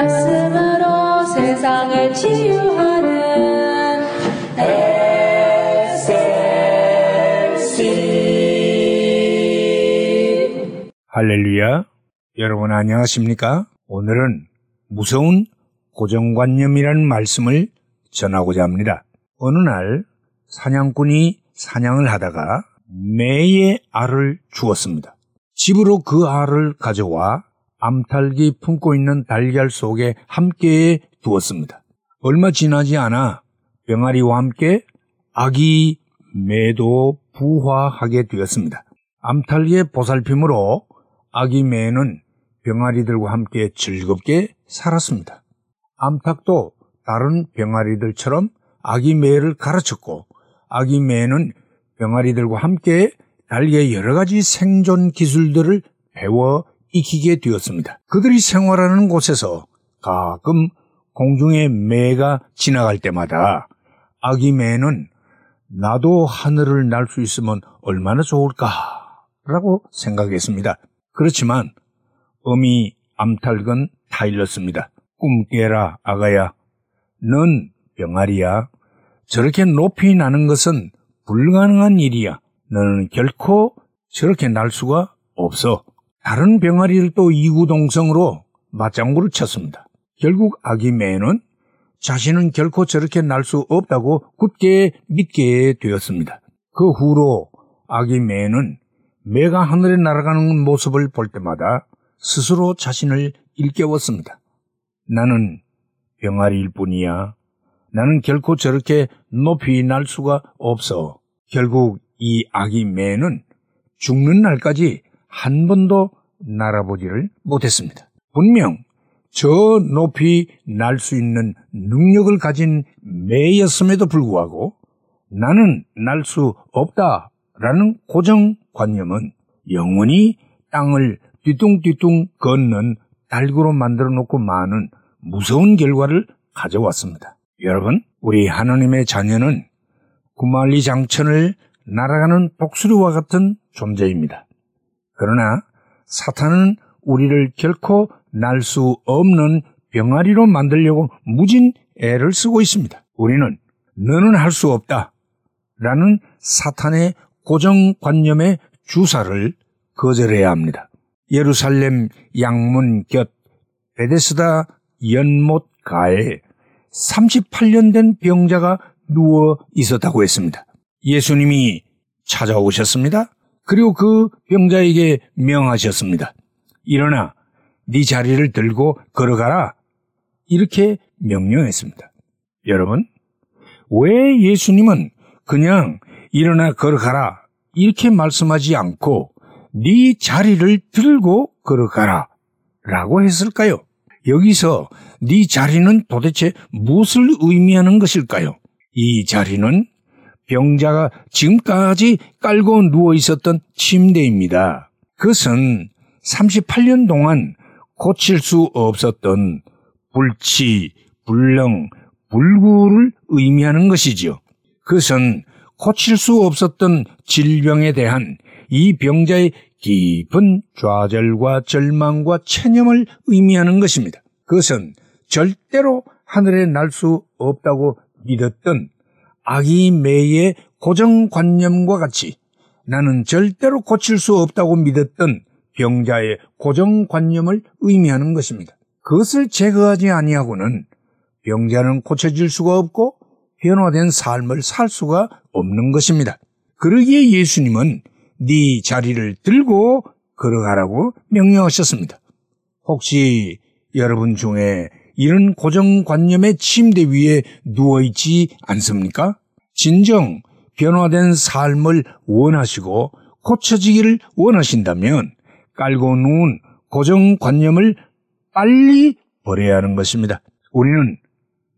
말씀으로 세상을 치유하는 SLC. 할렐루야, 여러분 안녕하십니까? 오늘은 무서운 고정관념이라는 말씀을 전하고자 합니다. 어느 날 사냥꾼이 사냥을 하다가 매의 알을 주었습니다. 집으로 그 알을 가져와 암탉이 품고 있는 달걀 속에 함께 두었습니다. 얼마 지나지 않아 병아리와 함께 아기 매도 부화하게 되었습니다. 암탉의 보살핌으로 아기 매는 병아리들과 함께 즐겁게 살았습니다. 암탉도 다른 병아리들처럼 아기 매를 가르쳤고, 아기 매는 병아리들과 함께 달걀의 여러 가지 생존 기술들을 배워 익히게 되었습니다. 그들이 생활하는 곳에서 가끔 공중에 매가 지나갈 때마다 아기 매는 나도 하늘을 날 수 있으면 얼마나 좋을까라고 생각했습니다. 그렇지만 어미 암탉은 타일렀습니다. 꿈 깨라 아가야, 넌 병아리야. 저렇게 높이 나는 것은 불가능한 일이야. 너는 결코 저렇게 날 수가 없어. 다른 병아리들도 이구동성으로 맞장구를 쳤습니다. 결국 아기 매는 자신은 결코 저렇게 날 수 없다고 굳게 믿게 되었습니다. 그 후로 아기 매는 매가 하늘에 날아가는 모습을 볼 때마다 스스로 자신을 일깨웠습니다. 나는 병아리일 뿐이야. 나는 결코 저렇게 높이 날 수가 없어. 결국 이 아기 매는 죽는 날까지 한 번도 날아보지를 못했습니다. 분명 저 높이 날 수 있는 능력을 가진 매였음에도 불구하고 나는 날 수 없다라는 고정관념은 영원히 땅을 뒤뚱뒤뚱 걷는 달구로 만들어 놓고 마는 무서운 결과를 가져왔습니다. 여러분, 우리 하나님의 자녀는 구만리 장천을 날아가는 독수리와 같은 존재입니다. 그러나 사탄은 우리를 결코 날 수 없는 병아리로 만들려고 무진 애를 쓰고 있습니다. 우리는 너는 할 수 없다 라는 사탄의 고정관념의 주사를 거절해야 합니다. 예루살렘 양문 곁 베데스다 연못가에 38년 된 병자가 누워 있었다고 했습니다. 예수님이 찾아오셨습니다. 그리고 그 병자에게 명하셨습니다. 일어나 네 자리를 들고 걸어가라, 이렇게 명령했습니다. 여러분, 왜 예수님은 그냥 일어나 걸어가라 이렇게 말씀하지 않고 네 자리를 들고 걸어가라 라고 했을까요? 여기서 네 자리는 도대체 무엇을 의미하는 것일까요? 이 자리는 병자가 지금까지 깔고 누워 있었던 침대입니다. 그것은 38년 동안 고칠 수 없었던 불치, 불능, 불구를 의미하는 것이지요. 그것은 고칠 수 없었던 질병에 대한 이 병자의 깊은 좌절과 절망과 체념을 의미하는 것입니다. 그것은 절대로 하늘에 날 수 없다고 믿었던 아기 매의 고정관념과 같이 나는 절대로 고칠 수 없다고 믿었던 병자의 고정관념을 의미하는 것입니다. 그것을 제거하지 아니하고는 병자는 고쳐질 수가 없고 변화된 삶을 살 수가 없는 것입니다. 그러기에 예수님은 네 자리를 들고 걸어가라고 명령하셨습니다. 혹시 여러분 중에 이런 고정관념의 침대 위에 누워있지 않습니까? 진정 변화된 삶을 원하시고 고쳐지기를 원하신다면 깔고 누운 고정관념을 빨리 버려야 하는 것입니다. 우리는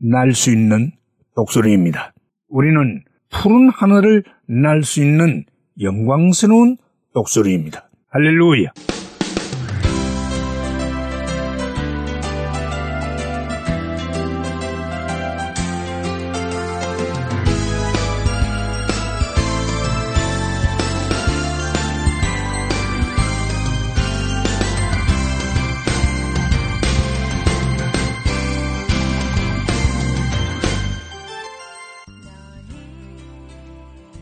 날 수 있는 독수리입니다. 우리는 푸른 하늘을 날 수 있는 영광스러운 독수리입니다. 할렐루야!